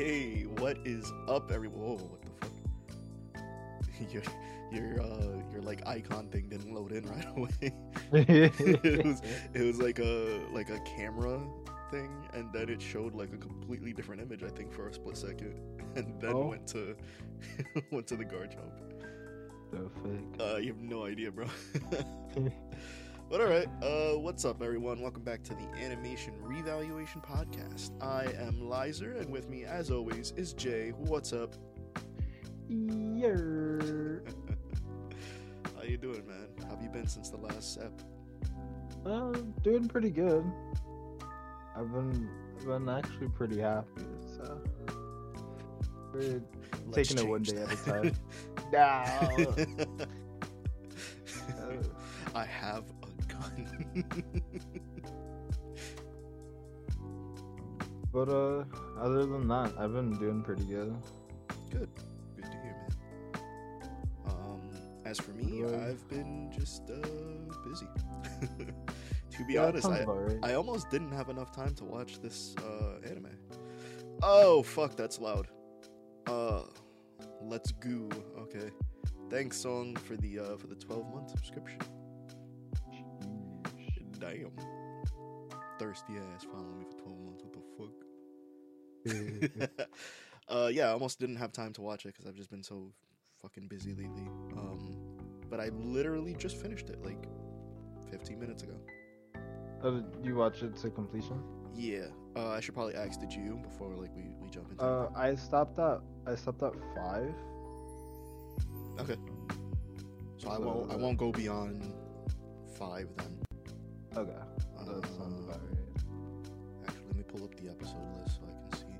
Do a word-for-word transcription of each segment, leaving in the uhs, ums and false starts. Okay, what is up, everyone? Whoa, what the fuck? Your your uh your like icon thing didn't load in right away. it was it was like a like a camera thing, and then it showed like a completely different image, I think, for a split second, and then oh. went to went to the guard jump. Perfect. Uh, you have no idea, bro. But alright, uh, what's up, everyone? Welcome back to the Animation Revaluation Podcast. I am Lizer, and with me, as always, is Jay. What's up? Yer. How you doing, man? How have you been since the last ep? Uh, doing pretty good. I've been, I've been actually pretty happy, so... We're Let's taking it one day that. at a time. Nah. uh, I have a gun. But uh, other than that, I've been doing pretty good. Good, good to hear, man. Um, as for me, uh, I've been just uh busy. To be yeah, honest, I right. I almost didn't have enough time to watch this uh anime. Oh fuck, that's loud. Uh, let's go. Okay, thanks, Song, for the uh for the twelve month subscription. Damn, thirsty ass following me for twelve months. What the fuck? uh, yeah, I almost didn't have time to watch it because I've just been so fucking busy lately. Um, but I literally just finished it like fifteen minutes ago. Oh, did you watch it to completion? Yeah. Uh, I should probably ask, did you before like we, we jump into? Uh, it? I stopped at I stopped at five. Okay. So, so I won't I won't go beyond five then. Okay. Uh, that sounds about right. Actually, let me pull up the episode list so I can see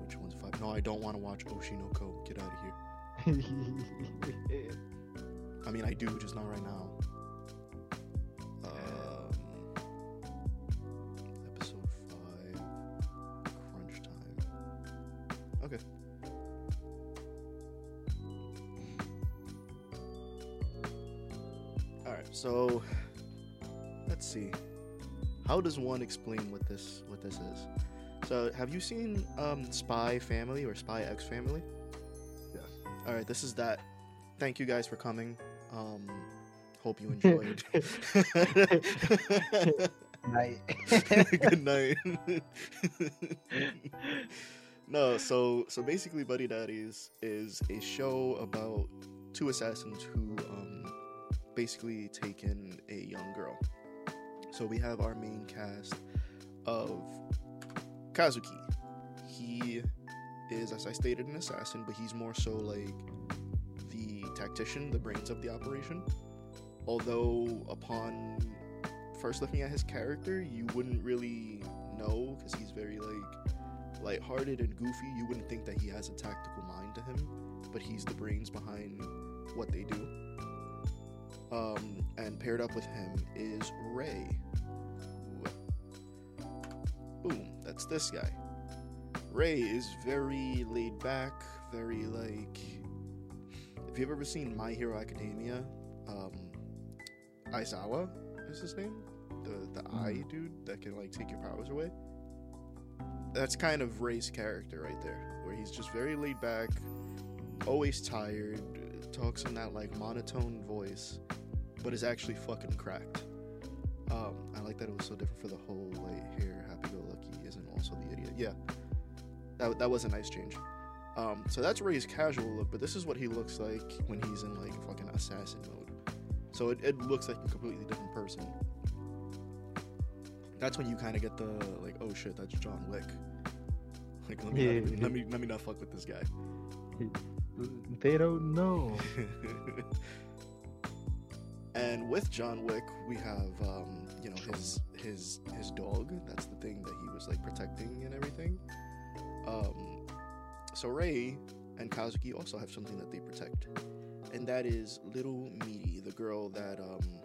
which one's five. No, I don't want to watch Oshinoko. Get out of here. I mean, I do, just not right now. Um, episode five, crunch time. Okay. All right. So. Let's see. How does one explain what this what this is? So, have you seen um, Spy Family or Spy X Family? Yes. All right, this is that. Thank you guys for coming. Um, hope you enjoyed. Night. Good night. No, so so basically, Buddy Daddies is a show about two assassins who um, basically take in a young girl. So we have our main cast of Kazuki. He is, as I stated, an assassin, but he's more so like the tactician, the brains of the operation. Although upon first looking at his character, you wouldn't really know because he's very like lighthearted and goofy. You wouldn't think that he has a tactical mind to him, but he's the brains behind what they do. Um, and paired up with him is Rey. Boom, that's this guy. Rey is very laid back, very like, if you've ever seen My Hero Academia, um, Aizawa is his name, the the mm-hmm. eye dude that can like take your powers away. That's kind of Rey's character right there, where he's just very laid back, always tired, talks in that like monotone voice, but is actually fucking cracked. um I like that it was so different for the whole like here happy-go-lucky isn't also the idiot. Yeah, that that was a nice change. Um so that's Rey's casual look, but this is what he looks like when he's in like fucking assassin mode. So it, it looks like a completely different person. That's when you kind of get the like, oh shit, that's John Wick. Like, let me, yeah, not, yeah. let me let me not fuck with this guy. They don't know. And with John Wick, we have um, you know, his his his dog. That's the thing that he was like protecting and everything. Um, so Rey and Kazuki also have something that they protect, and that is little Meaty, the girl that um,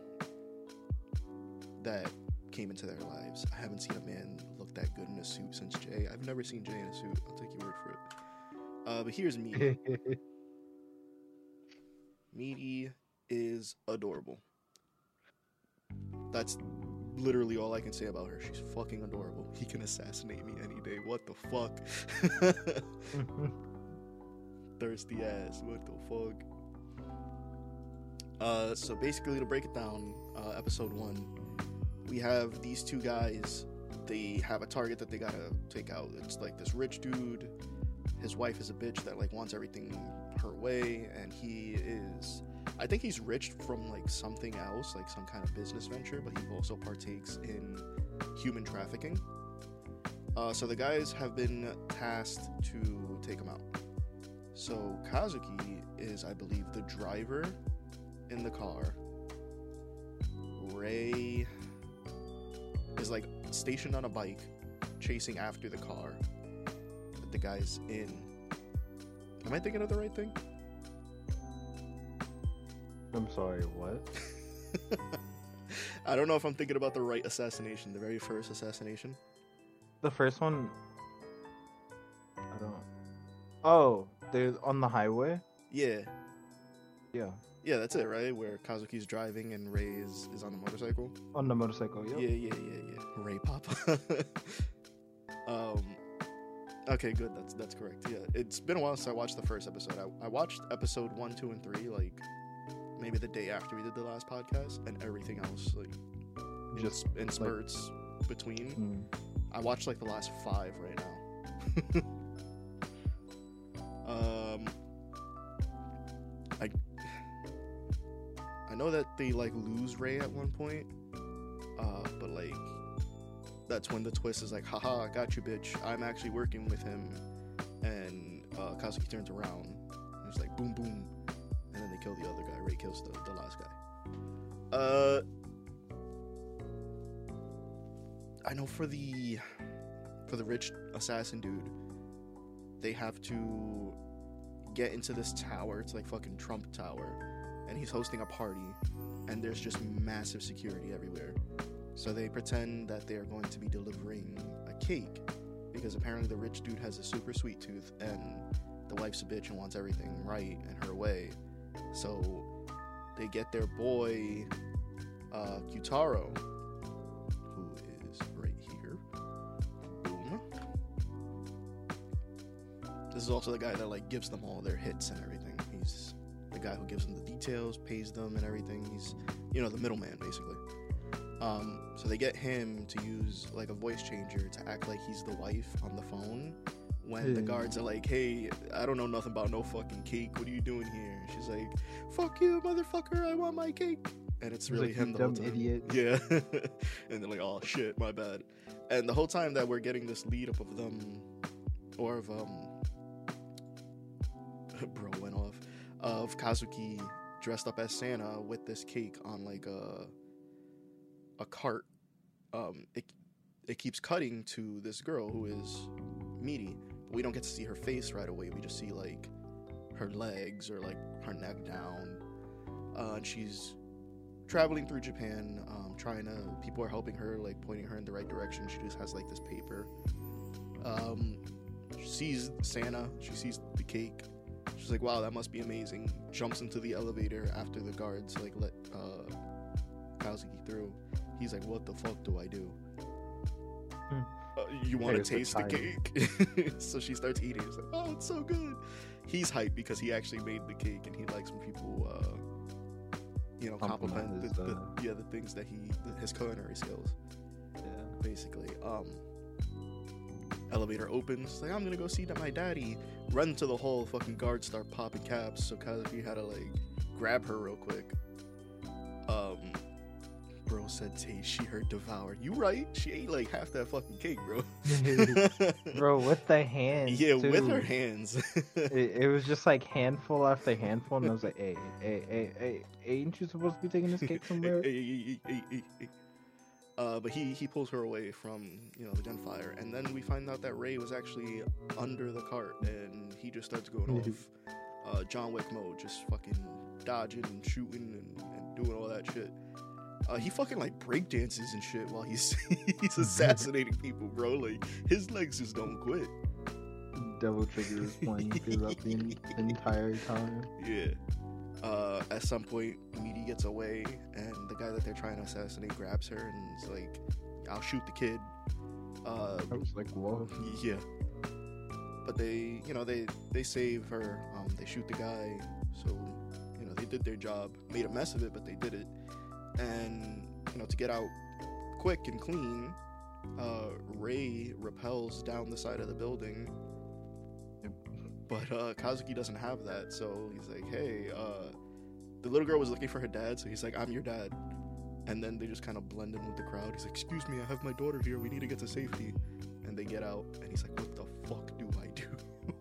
that came into their lives. I haven't seen a man look that good in a suit since Jay. I've never seen Jay in a suit. I'll take your word for it. Uh, but here's Meaty. Meaty is adorable. That's literally all I can say about her. She's fucking adorable. He can assassinate me any day. What the fuck? Thirsty ass. What the fuck? Uh, so basically, to break it down, uh, episode one, we have these two guys. They have a target that they gotta take out. It's like this rich dude. His wife is a bitch that like wants everything her way, and he is. I think he's rich from like something else, like some kind of business venture, but he also partakes in human trafficking. Uh, so the guys have been tasked to take him out. So Kazuki is, I believe, the driver in the car. Rey is like stationed on a bike, chasing after the car that the guy's in. Am I thinking of the right thing? I'm sorry, what? I don't know if I'm thinking about the right assassination, the very first assassination. The first one? I don't... Oh, there's on the highway? Yeah. Yeah. Yeah, that's it, right? Where Kazuki's driving and Rey is, is on the motorcycle? On the motorcycle, yeah. Yeah, yeah, yeah, yeah. Rey Papa. um... Okay, good. That's that's correct. Yeah, it's been a while since I watched the first episode. I, I watched episode one, two, and three, like... maybe the day after we did the last podcast, and everything else like just in spurts like, between. Mm. I watched like the last five right now. um, I I know that they like lose Rey at one point, uh, but like that's when the twist is like, haha, I got you, bitch. I'm actually working with him, and uh, Kazuki turns around and it's like boom, boom. And then they kill the other guy. Rey kills the, the last guy. Uh, I know for the for the rich assassin dude, they have to get into this tower. It's like fucking Trump Tower, and he's hosting a party, and there's just massive security everywhere. So they pretend that they are going to be delivering a cake because apparently the rich dude has a super sweet tooth, and the wife's a bitch and wants everything right and her way. So they get their boy uh, Kutaro, who is right here. Boom. This is also the guy that like gives them all their hits and everything. He's the guy who gives them the details, pays them and everything. He's, you know, the middleman basically. Um, so they get him to use like a voice changer to act like he's the wife on the phone. When yeah. the guards are like, hey, I don't know nothing about no fucking cake. What are you doing here? She's like, fuck you, motherfucker. I want my cake. And it's He's really like, him the dumb whole time. Idiot. Yeah. And they're like, oh, shit, my bad. And the whole time that we're getting this lead up of them or of, um, bro went off, of Kazuki dressed up as Santa with this cake on like a, a cart. Um, it, it keeps cutting to this girl who is Meaty. We don't get to see her face right away. We just see like her legs or like her neck down, uh, and she's traveling through Japan, um, trying to people are helping her, like pointing her in the right direction. She just has like this paper. Um, she sees Santa, she sees the cake, she's like, wow, that must be amazing. Jumps into the elevator after the guards like let uh, Kazuki through. He's like, what the fuck do I do? Hmm. Uh, you want to taste the, the cake? So she starts eating. It's like, oh, it's so good. He's hyped because he actually made the cake, and he likes when people, uh, you know, compliment, compliment his, the, the, uh... yeah, the things that he, the, his culinary skills. Yeah, basically. Um, elevator opens. Like, I'm gonna go see my daddy. Run to the hall. Fucking guards start popping caps. So Kazuki had to like grab her real quick. Um. Bro said taste, she heard devoured. You right? She ate like half that fucking cake, bro. Bro, with the hands. Yeah, too. With her hands. it, it was just like handful after handful, and I was like, hey, hey, hey, hey, ain't you supposed to be taking this cake somewhere? hey, hey, hey, hey, hey. Uh, but he he pulls her away from, you know, the gunfire, and then we find out that Rey was actually under the cart, and he just starts going off uh, John Wick mode, just fucking dodging and shooting and, and doing all that shit. Uh, he fucking like break dances and shit while he's he's assassinating people, bro. Like his legs just don't quit. Devil Trigger is playing throughout the entire time. Yeah. uh, at some point, Meaty gets away, and the guy that they're trying to assassinate grabs her and is like, I'll shoot the kid. Uh, I was like, whoa. Yeah. But they, you know, they, they save her. Um, they shoot the guy. So, you know, they did their job. Made a mess of it, but they did it. And, you know, to get out quick and clean, uh, Rey rappels down the side of the building. But uh, Kazuki doesn't have that, so he's like, hey, uh, the little girl was looking for her dad, so he's like, I'm your dad. And then they just kind of blend in with the crowd. He's like, excuse me, I have my daughter here. We need to get to safety. And they get out, and he's like, what the fuck do I do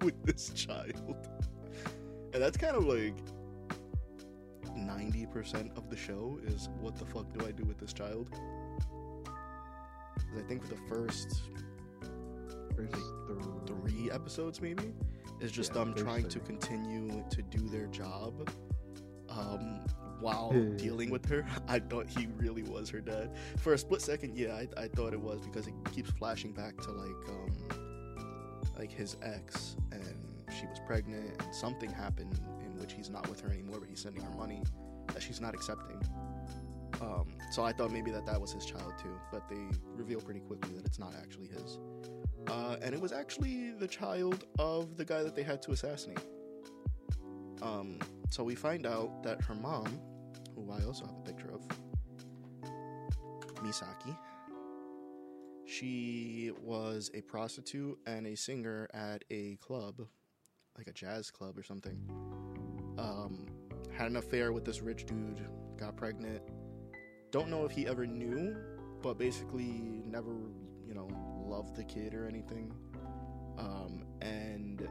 with this child? And that's kind of like ninety percent of the show is, what the fuck do I do with this child? Because I think for the first first three episodes, maybe, is just yeah, them trying to continue to do their job um, while dealing with her. I thought he really was her dad. For a split second, yeah, I, I thought it was, because it keeps flashing back to, like, um, like his ex, and she was pregnant, and something happened in which he's not with her anymore, but he's sending her money that she's not accepting. Um, so I thought maybe that that was his child, too, but they reveal pretty quickly that it's not actually his. Uh, and it was actually the child of the guy that they had to assassinate. Um, so we find out that her mom, who I also have a picture of, Misaki, she was a prostitute and a singer at a club, like a jazz club or something. Um, had an affair with this rich dude, got pregnant. Don't know if he ever knew, but basically never, you know, loved the kid or anything, um, and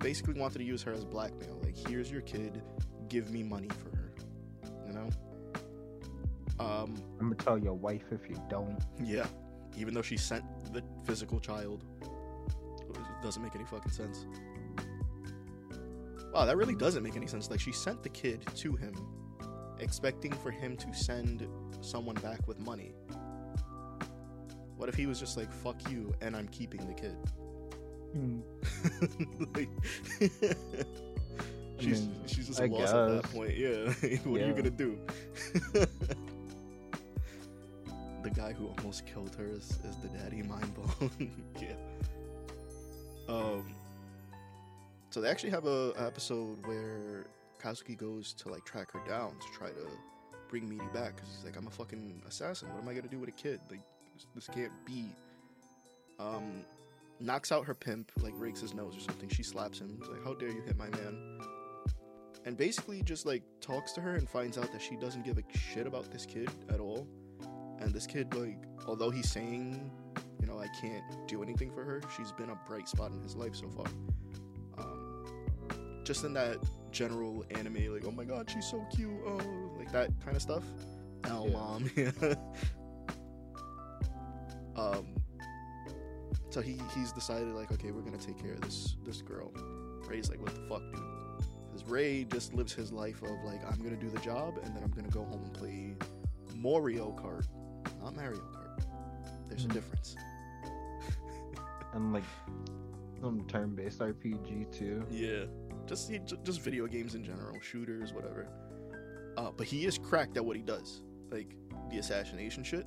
basically wanted to use her as blackmail. Like, here's your kid, give me money for her, you know? Um, I'm gonna tell your wife if you don't. Yeah, even though she sent the physical child. It doesn't make any fucking sense. Wow, that really doesn't make any sense. Like, she sent the kid to him, expecting for him to send someone back with money. What if he was just like, fuck you, and I'm keeping the kid? Mm. Like, she's, I mean, she's just I lost guess. At that point. Yeah. What yeah. are you going to do? The guy who almost killed her is, is the daddy mind blown. Yeah. Um, so they actually have a, a episode where Kazuki goes to like track her down to try to bring Meaty back, because he's like, I'm a fucking assassin. What am I going to do with a kid? Like, this can't be. Um, knocks out her pimp, like rakes his nose or something. She slaps him. He's like, how dare you hit my man? And basically just like talks to her and finds out that she doesn't give a shit about this kid at all. And this kid, like, although he's saying, you know, I can't do anything for her, she's been a bright spot in his life so far. Um, just in that general anime, like, oh my god, she's so cute. Oh, like that kind of stuff. Ow, yeah. Mom. Yeah. Um, so he, he's decided, like, okay, we're gonna take care of this, this girl. Rey's like, what the fuck, dude? Because Rey just lives his life of, like, I'm gonna do the job, and then I'm gonna go home and play Mario Kart. Not Mario Kart. There's mm-hmm. a difference. And, like, some turn-based R P G, too. Yeah. Just, he, just video games in general. Shooters, whatever. Uh, but he is cracked at what he does. Like, the assassination shit.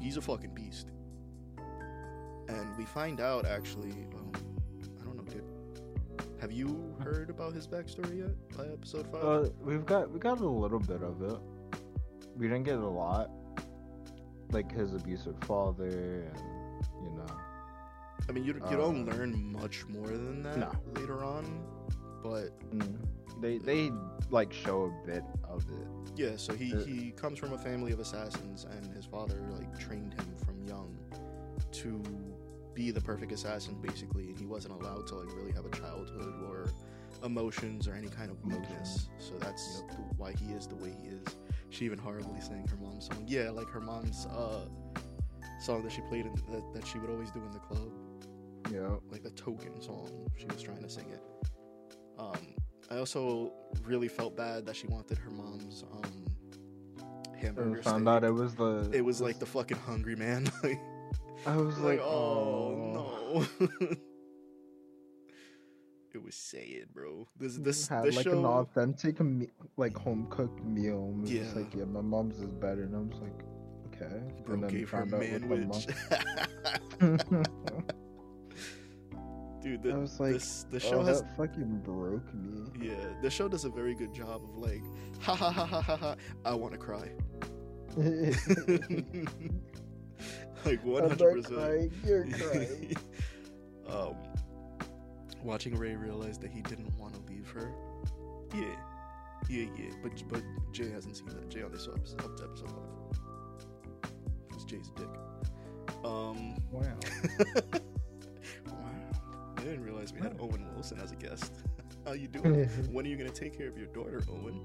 He's a fucking beast. And we find out, actually, um, I don't know, dude. Have you heard about his backstory yet by episode five? Uh, we've got we got a little bit of it. We didn't get a lot. Like, his abusive father, and, you know. I mean, you, you uh, don't learn much more than that no. later on, but... Mm. They, they like, show a bit of it. Yeah, so he, it, he comes from a family of assassins, and his father, like, trained him from young to be the perfect assassin, basically, and he wasn't allowed to, like, really have a childhood or emotions or any kind of weakness, so that's yep. the, why he is the way he is. She even horribly sang her mom's song. Yeah, like, her mom's uh, song that she played, in, that, that she would always do in the club. Yeah. Like, the token song. She was trying to sing it. Um... I also really felt bad that she wanted her mom's um, hamburger. I found steak. out it was the. It was like the fucking Hungry Man. Like, I was like, like oh, oh no. it was saying, bro. This this had, this like show... an authentic like home cooked meal. It was yeah. Just like, yeah, my mom's is better, and I was like, okay. Bro gave her manwich. Dude, the, I was like, this, the show oh, has that fucking broke me. Yeah, the show does a very good job of like, ha ha ha ha ha ha. I want to cry. Like one hundred percent. You're crying. um, watching Rey realize that he didn't want to leave her. Yeah, yeah, yeah. But but Jay hasn't seen that. Jay only saw episode, up to episode five. It's Jay's dick. Um. Wow. I didn't realize we had Owen Wilson as a guest. How you doing? When are you going to take care of your daughter, Owen?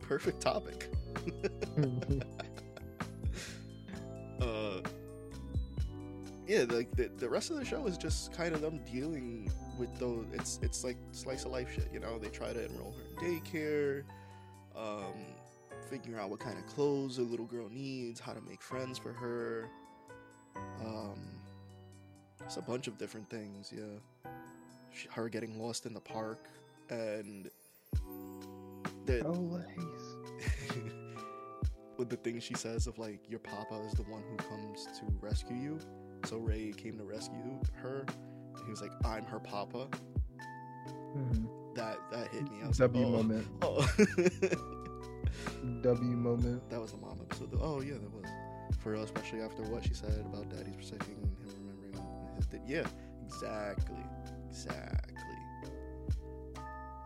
Perfect topic. uh, yeah, the, the the rest of the show is just kind of them dealing with those. It's it's like slice of life shit, you know. They try to enroll her in daycare, um, figuring out what kind of clothes a little girl needs, how to make friends for her. Um. It's a bunch of different things, yeah. She, her getting lost in the park, and the, always with the thing she says of like, your papa is the one who comes to rescue you. So Rey came to rescue her, and he was like, "I'm her papa." Mm-hmm. That that hit me. I was W like, oh, moment. Oh. W moment. That was the mom episode. Though. Oh yeah, that was for real, especially after what she said about daddy's protecting him. Yeah, exactly, exactly.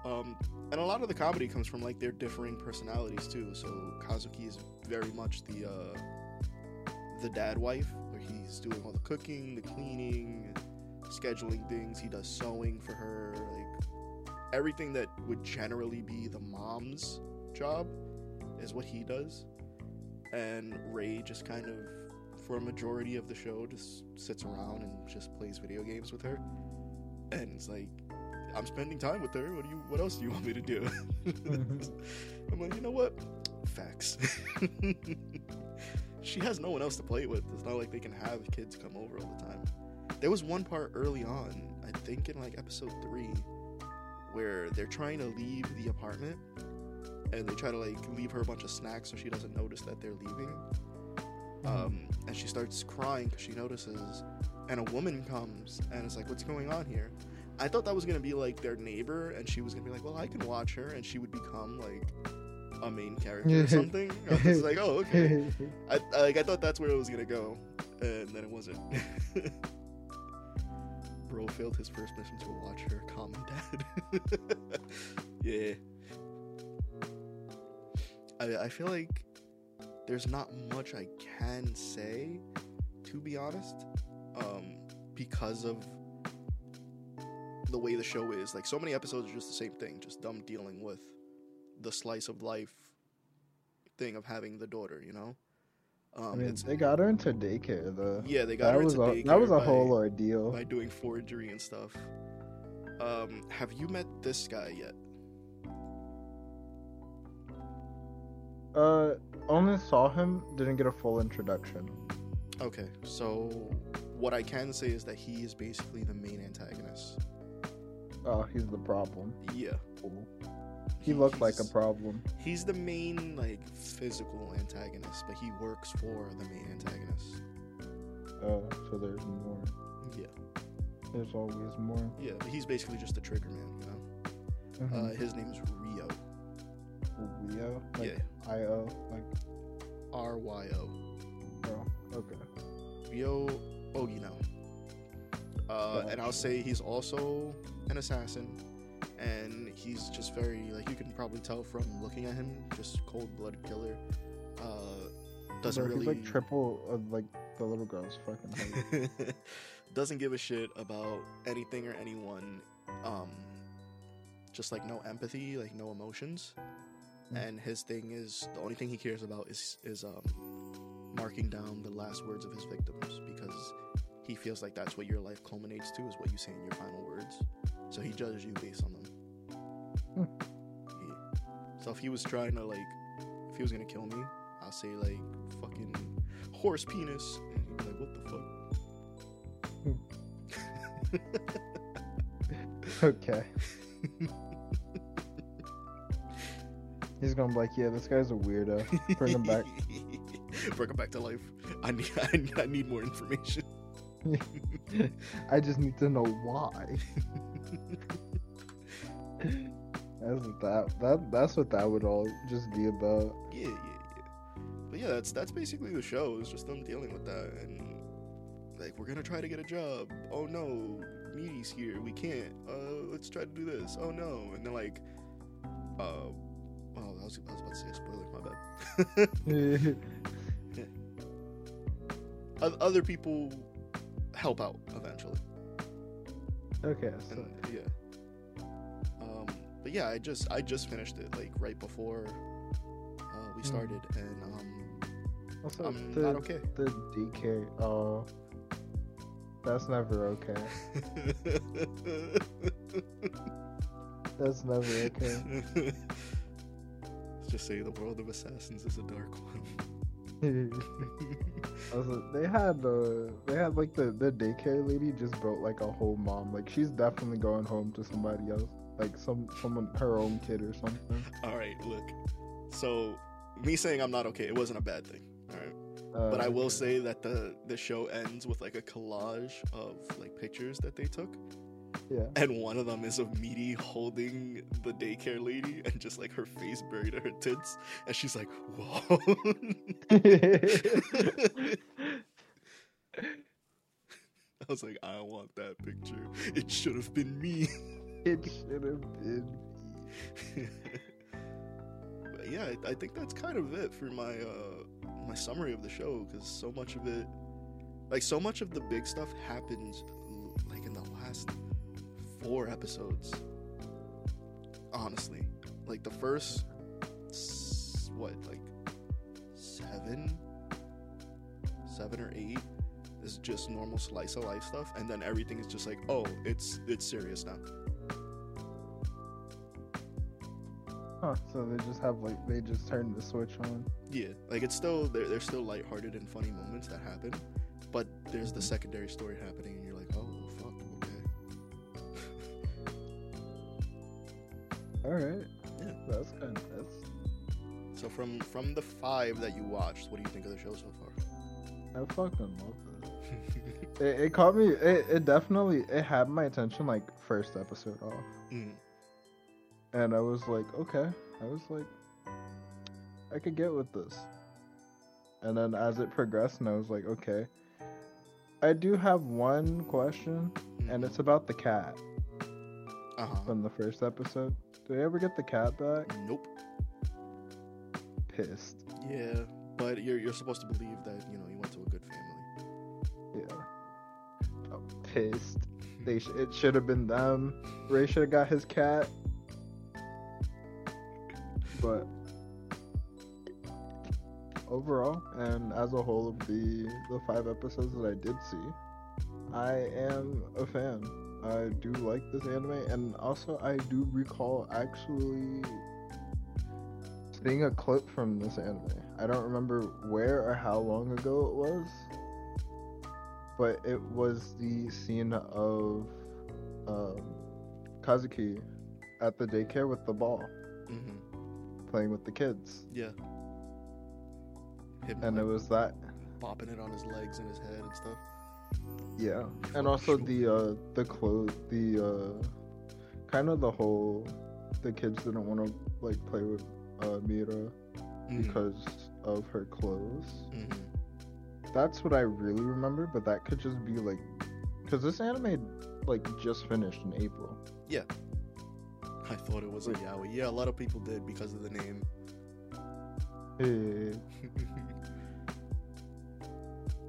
Um, and a lot of the comedy comes from like their differing personalities too. So Kazuki is very much the uh, the dad wife, where he's doing all the cooking, the cleaning, scheduling things. He does sewing for her, like everything that would generally be the mom's job is what he does. And Rey just kind of, for a majority of the show, just sits around and just plays video games with her, and it's like, I'm spending time with her. What do you? What else do you want me to do? Mm-hmm. I'm like, you know what? Facts. She has no one else to play with. It's not like they can have kids come over all the time. There was one part early on, I think in like episode three, where they're trying to leave the apartment, and they try to like leave her a bunch of snacks so she doesn't notice that they're leaving. Um, and she starts crying because she notices, and a woman comes and is like, what's going on here? I thought that was going to be like their neighbor, and she was going to be like, well, I can watch her, and she would become like a main character or something. I was like, oh, okay. I, I, like, I thought that's where it was going to go, and then it wasn't. Bro failed his first mission to watch her common dad. Yeah. I, I feel like there's not much I can say, to be honest, um, because of the way the show is. Like, so many episodes are just the same thing, just them dealing with the slice of life thing of having the daughter, you know? Um, I mean, it's, they got her into daycare, though. Yeah, they got that her into daycare. A, that was a by, whole ordeal. By doing forgery and stuff. Um, have you met this guy yet? Uh, only saw him, didn't get a full introduction. Okay, so what I can say is that he is basically the main antagonist. Oh, he's the problem. Yeah. Cool. He, he looked like a problem. He's the main, like, physical antagonist, but he works for the main antagonist. Oh, so there's more. Yeah. There's always more. Yeah, but he's basically just the trigger man, you know? Mm-hmm. Uh, his name is Rio. Rio? Like, yeah. I O? Like... R Y O. Oh, okay. Rio Ogino. Uh, yeah. And I'll say he's also an assassin, and he's just very, like, you can probably tell from looking at him, just cold-blooded killer. Uh, doesn't Bro, really... He's, like, triple of, like, the little girl's fucking height. Doesn't give a shit about anything or anyone. Um, just, like, no empathy, like, no emotions. And his thing is, the only thing he cares about is is um, marking down the last words of his victims, because he feels like that's what your life culminates to, is what you say in your final words. So he judges you based on them. Hmm. Yeah. So if he was trying to, like, if he was going to kill me, I'll say, like, fucking horse penis. And he'd be like, what the fuck? Hmm. Okay. He's gonna be like, yeah, this guy's a weirdo. Bring him back. Bring him back to life. I need, I need, I need more information. I just need to know why. That's what that, that that's what that would all just be about. Yeah, yeah, yeah. But yeah, that's that's basically the show. It's just them dealing with that, and like, we're gonna try to get a job. Oh no, Meaty's here. We can't. Uh, let's try to do this. Oh no, and they're like, uh, oh, I was, I was about to say a spoiler. My bad. Other people help out eventually. Okay. So. And, yeah. But yeah, I just I just finished it like right before uh, we started, and um, also, I'm the, not okay. The D K, oh, that's never okay. That's never okay. Just say the world of assassins is a dark one. Also, they had uh, they had like the the daycare lady just built like a whole mom. Like, she's definitely going home to somebody else. Like some someone her own kid or something. Alright, look. So me saying I'm not okay, it wasn't a bad thing. Alright. Uh, but I will say that the, the show ends with like a collage of like pictures that they took. Yeah. And one of them is of Meaty holding the daycare lady and just like her face buried in her tits, and she's like, whoa. I was like, I want that picture. It should have been me. It should have been me. But yeah, I, I think that's kind of it for my uh, my summary of the show, because so much of it, like so much of the big stuff happens like in the last four episodes. Honestly, like the first what, like seven, seven or eight is just normal slice of life stuff, and then everything is just like, oh, it's it's serious now. Huh, so they just have like they just turned the switch on. Yeah, like it's still there. There's still lighthearted and funny moments that happen, but there's the secondary story happening, and you're like, oh fuck, okay. All right, yeah, that's kind of that's. So from from the five that you watched, what do you think of the show so far? I fucking love it. it, it caught me. It, it definitely it had my attention like first episode off. Mm. And I was like, okay. I was like, I could get with this. And then as it progressed, and I was like, okay. I do have one question, mm-hmm. and it's about the cat. Uh-huh. From the first episode. Did they ever get the cat back? Nope. Pissed. Yeah, but you're you're supposed to believe that, you know, he went to a good family. Yeah. I'm pissed. They sh- it should have been them. Rey should have got his cat. But overall, and as a whole of the, the five episodes that I did see, I am a fan. I do like this anime, and also I do recall actually seeing a clip from this anime. I don't remember where or how long ago it was, but it was the scene of um, Kazuki at the daycare with the ball. Mm-hmm. Playing with the kids. Yeah. Him, and like, it was that bopping it on his legs and his head and stuff. Yeah. And also the uh the clothes the uh kind of the whole the kids didn't want to like play with uh Mira, mm-hmm. because of her clothes. Mm-hmm. That's what I really remember, but that could just be like, because this anime like just finished in April. Yeah. I thought it was a yaoi. Yeah, a lot of people did because of the name. Hey.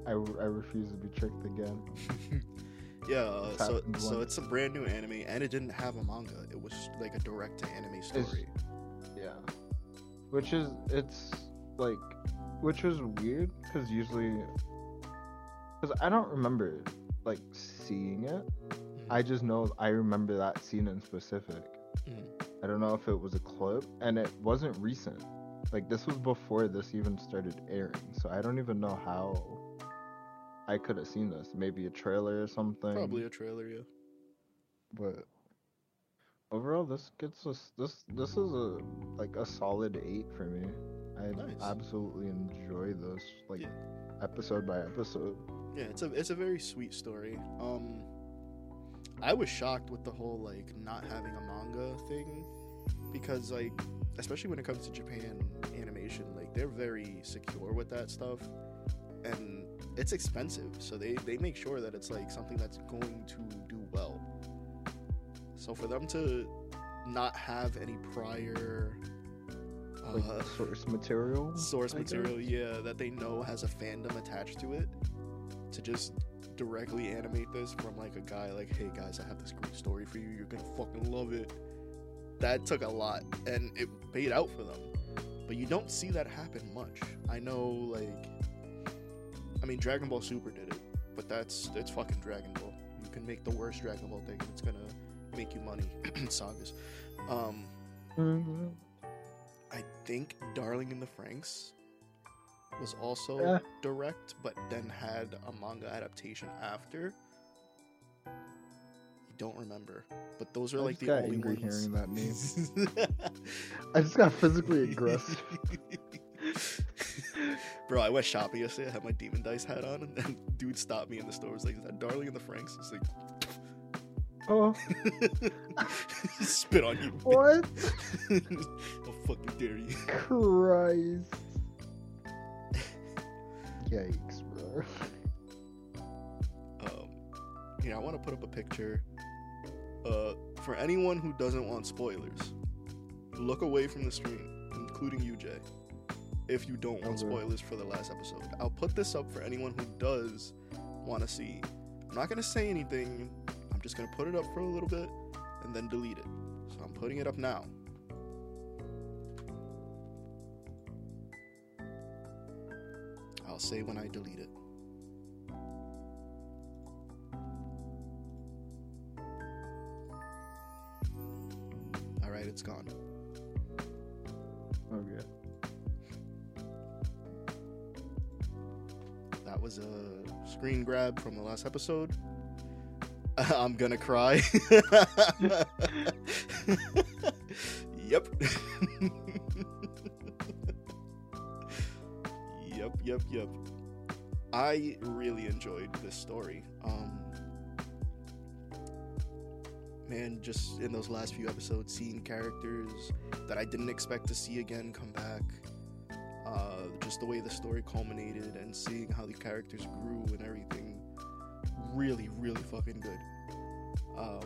I, I refuse to be tricked again. Yeah, uh, so so it's a brand new anime, and it didn't have a manga. It was like a direct to anime story. It's, yeah, which is it's like, which was weird because usually, because I don't remember like seeing it. Mm-hmm. I just know I remember that scene in specific. I don't know if it was a clip, and it wasn't recent. Like, this was before this even started airing, so I don't even know how I could have seen this. Maybe a trailer or something. Probably a trailer, yeah. But Overall, this gets us this this is a like a solid eight for me. I nice. absolutely enjoy this, like, yeah. episode by episode. Yeah, it's a it's a very sweet story. Um, I was shocked with the whole like not having a manga thing, because like especially when it comes to Japan animation, like they're very secure with that stuff, and it's expensive, so they they make sure that it's like something that's going to do well. So for them to not have any prior uh, like source material, source I material, guess? yeah, that they know has a fandom attached to it, to just directly animate this from like a guy like, hey guys, I have this great story for you, you're gonna fucking love it. That took a lot, and it paid out for them. But you don't see that happen much. I know, like, I mean, Dragon Ball Super did it, but that's that's fucking Dragon Ball. You can make the worst Dragon Ball thing, and it's gonna make you money. Sagas. Um, mm-hmm. I think Darling in the Franxx was also yeah. direct, but then had a manga adaptation after. You don't remember, but those are I like the only ones. I just got angry hearing that name. I just got physically aggressive. Bro, I went shopping yesterday. I had my Demon Dice hat on, and then dude stopped me in the store. Was like, "Is that Darling in the Franxx?" It's like, oh, spit on you! What? How fucking dare you? Christ! Yikes, bro. Um, you know, I want to put up a picture. Uh, for anyone who doesn't want spoilers, look away from the stream, including you, Jay. If you don't want spoilers for the last episode, I'll put this up for anyone who does want to see. I'm not gonna say anything. I'm just gonna put it up for a little bit and then delete it. So I'm putting it up now. I'll say when I delete it. All right, it's gone. Okay. That was a screen grab from the last episode. I'm gonna cry. Yep. Yep, yep, yep. I really enjoyed this story. Um, man, just in those last few episodes, seeing characters that I didn't expect to see again come back. Uh, just the way the story culminated and seeing how the characters grew and everything. Really, really fucking good. Um,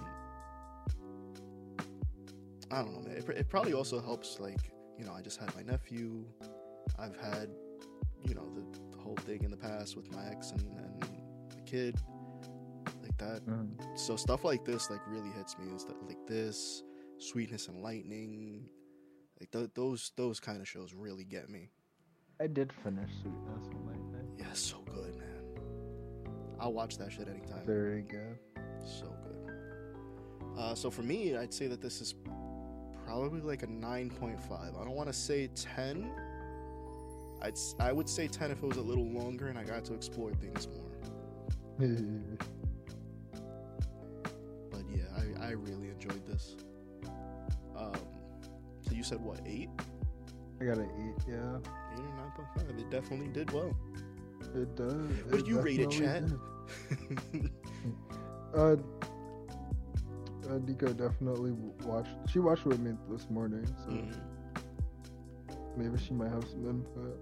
I don't know, man. It, it probably also helps, like, you know, I just had my nephew. I've had, you know, the, the whole thing in the past with my ex and, and the kid, like that. Mm. So stuff like this, like, really hits me. Is that, like, this Sweetness and Lightning, like th- those those kind of shows really get me. I did finish Sweetness and Lightning. Yeah, so good, man. I'll watch that shit anytime. Very good. So good. Uh, so for me, I'd say that this is probably like a nine point five. I don't want to say ten. I'd, I would say ten if it was a little longer and I got to explore things more. But yeah, I, I really enjoyed this. Um, so you said what, eight? I got an eight, yeah. eight or nine point five. It definitely did well. It does. What do you rate it, chat? uh, uh, Nico definitely watched. She watched with me this morning, so mm-hmm. maybe she might have some input.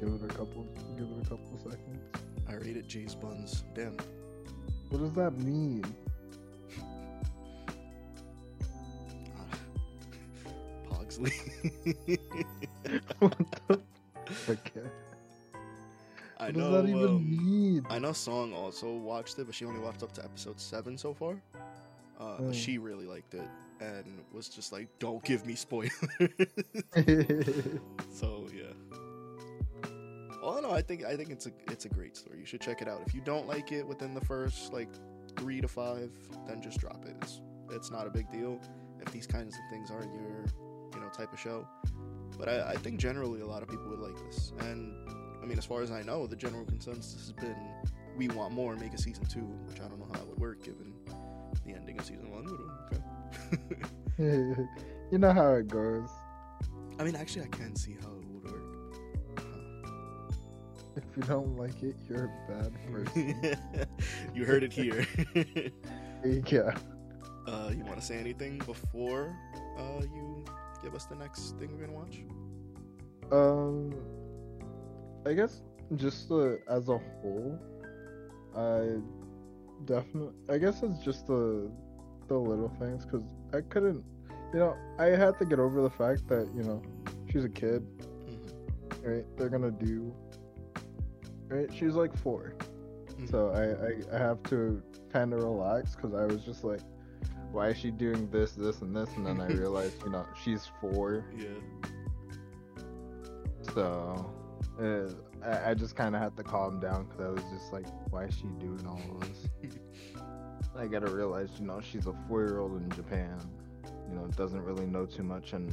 Give it a couple. Give it a couple seconds. I rate it Jay's buns. Damn. What does that mean? Pogsley. What the? Okay. I what know, does that even um, mean? I know Song also watched it, but she only watched up to episode seven so far. Uh, mm. She really liked it and was just like, "Don't give me spoilers." So yeah. All in all, I think I think it's a it's a great story. You should check it out. If you don't like it within the first like three to five, then just drop it. It's, it's not a big deal if these kinds of things aren't your you know type of show. But I, I think generally a lot of people would like this. And, I mean, as far as I know, the general consensus has been, we want more, make a season two, which I don't know how that would work given the ending of season You know how it goes. I mean, actually, I can see how it would work. Huh. If you don't like it, you're a bad person. You heard it here. Yeah. Uh, you want to say anything before uh, you give us the next thing we're going to watch? Um, I guess just uh, as a whole, I definitely, I guess it's just the the little things, because I couldn't, you know, I had to get over the fact that, you know, she's a kid, mm-hmm. right? They're gonna do, right? She's like four, mm-hmm. so I, I, I have to kind of relax, because I was just like, why is she doing this, this, and this? And then I realized, you know, she's four. Yeah. So, uh, I, I just kind of had to calm down, because I was just like, why is she doing all of this? I gotta realize, you know, she's a four-year-old in Japan. You know, doesn't really know too much, and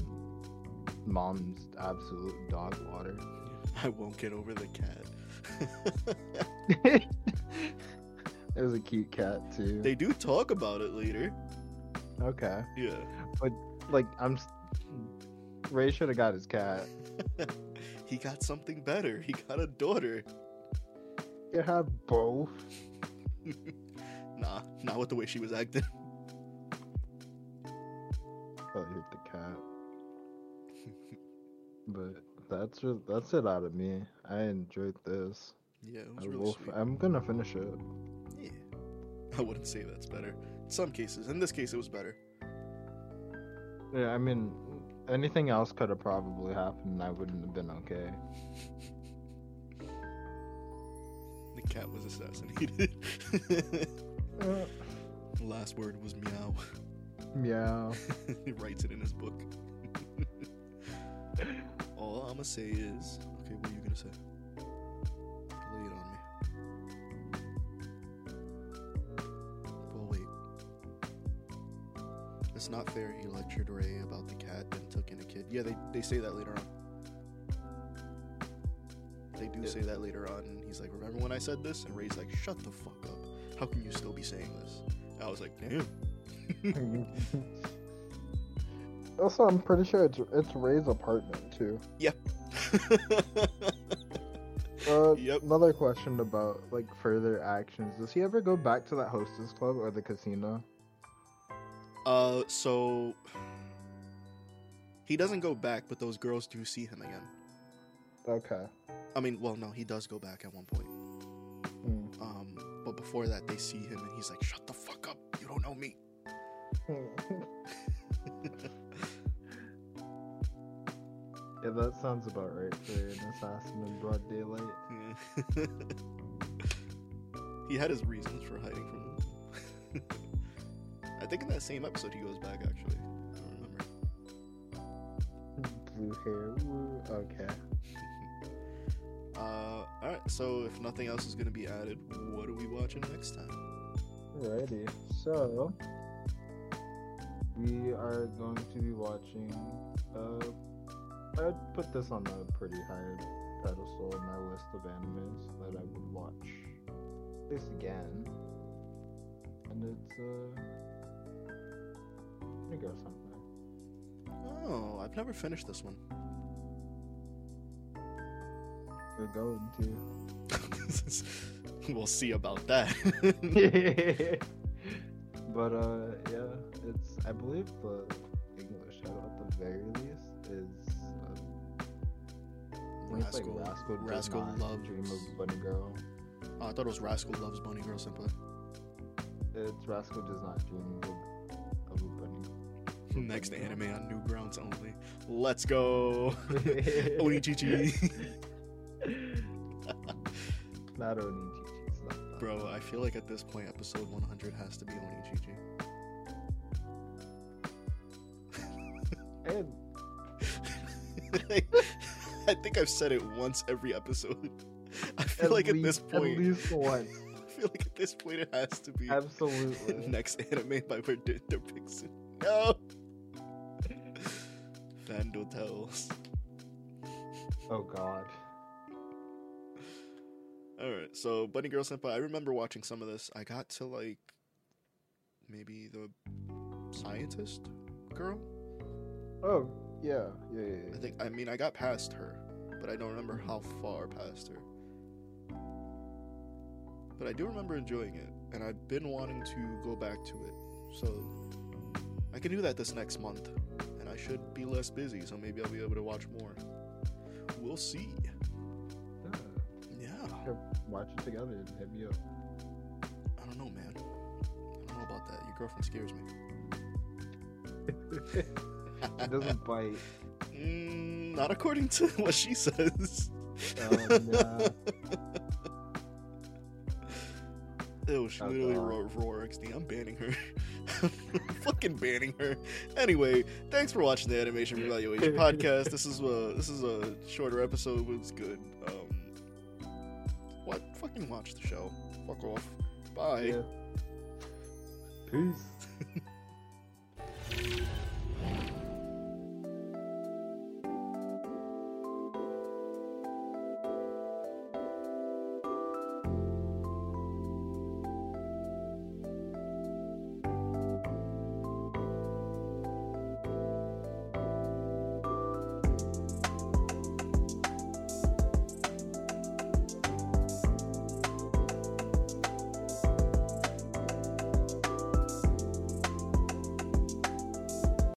mom's absolute dog water. I won't get over the cat. It was a cute cat, too. They do talk about it later. Okay. Yeah. But, like, I'm... Rey should have got his cat. He got something better. He got a daughter. You have both. Nah, not with the way she was acting. Probably hit the cat. But that's just, that's it out of me. I enjoyed this. Yeah, it was really sweet. I'm gonna finish it. Yeah, I wouldn't say that's better. In some cases, in this case, it was better. Yeah, I mean, anything else could have probably happened, and I wouldn't have been okay. The cat was assassinated. uh, the last word was meow. Meow. He writes it in his book. All I'm gonna say is, okay, what are you gonna say? Lay it on me. Oh, wait. It's not fair he lectured Rey about the cat and took in a kid. Yeah, they, they say that later on. They do yeah. say that later on, and he's like, remember when I said this? And Rey's like, shut the fuck up. How can you still be saying this? And I was like, damn. Also, I'm pretty sure it's it's Rey's apartment too. Yep. uh, yep. Another question about like further actions. Does he ever go back to that hostess club or the casino? Uh, so he doesn't go back, but those girls do see him again. Okay. I mean, well, no, he does go back at one point. Mm. Um, but before that, they see him and he's like, "Shut the fuck up! You don't know me." Yeah, that sounds about right for an assassin in broad daylight. Yeah. He had his reasons for hiding from him. I think in that same episode he goes back, actually. I don't remember. Blue hair. Okay. uh, Alright, so if nothing else is going to be added, what are we watching next time? Alrighty, so... we are going to be watching, uh, I'd put this on a pretty high pedestal in my list of animes that I would watch at least again. And it's, uh, I think it was something. Oh, I've never finished this one. You're going to. We'll see about that. But, uh, yeah, it's, I believe the English title at the very least is, um, Rascal, like Rascal, Rascal loves Dream of Bunny Girl. Oh, I thought it was Rascal Loves Bunny Girl, simply. It's Rascal Does Not Dream of Bunny Girl. Next Bunny anime Girl. On Newgrounds only. Let's go! Onichichi! Not Onichichi. Bro, I feel like at this point, episode one hundred has to be Onichichi. I think I've said it once every episode. I feel at like least, at this point... At least once. I feel like at this point it has to be... Absolutely. Next anime by where they're pixel. No! Vandal Tells. Oh, God. Alright, so Bunny Girl Senpai, I remember watching some of this. I got to, like, maybe the scientist girl? Oh, yeah. Yeah, yeah, yeah. I think, I mean, I got past her, but I don't remember how far past her. But I do remember enjoying it, and I've been wanting to go back to it. So I can do that this next month, and I should be less busy, so maybe I'll be able to watch more. We'll see. Yeah. Yeah. Watch it together and hit me up. I don't know, man. I don't know about that. Your girlfriend scares me. She doesn't bite. Mm, not according to what she says. Oh, nah. Ew, she That's literally roared roar, X D. I'm banning her. I'm fucking banning her. Anyway, thanks for watching the Animation Revaluation Podcast. This is a this is a shorter episode, but it's good. Um, what? Fucking watch the show. Fuck off. Bye. Yeah. Peace.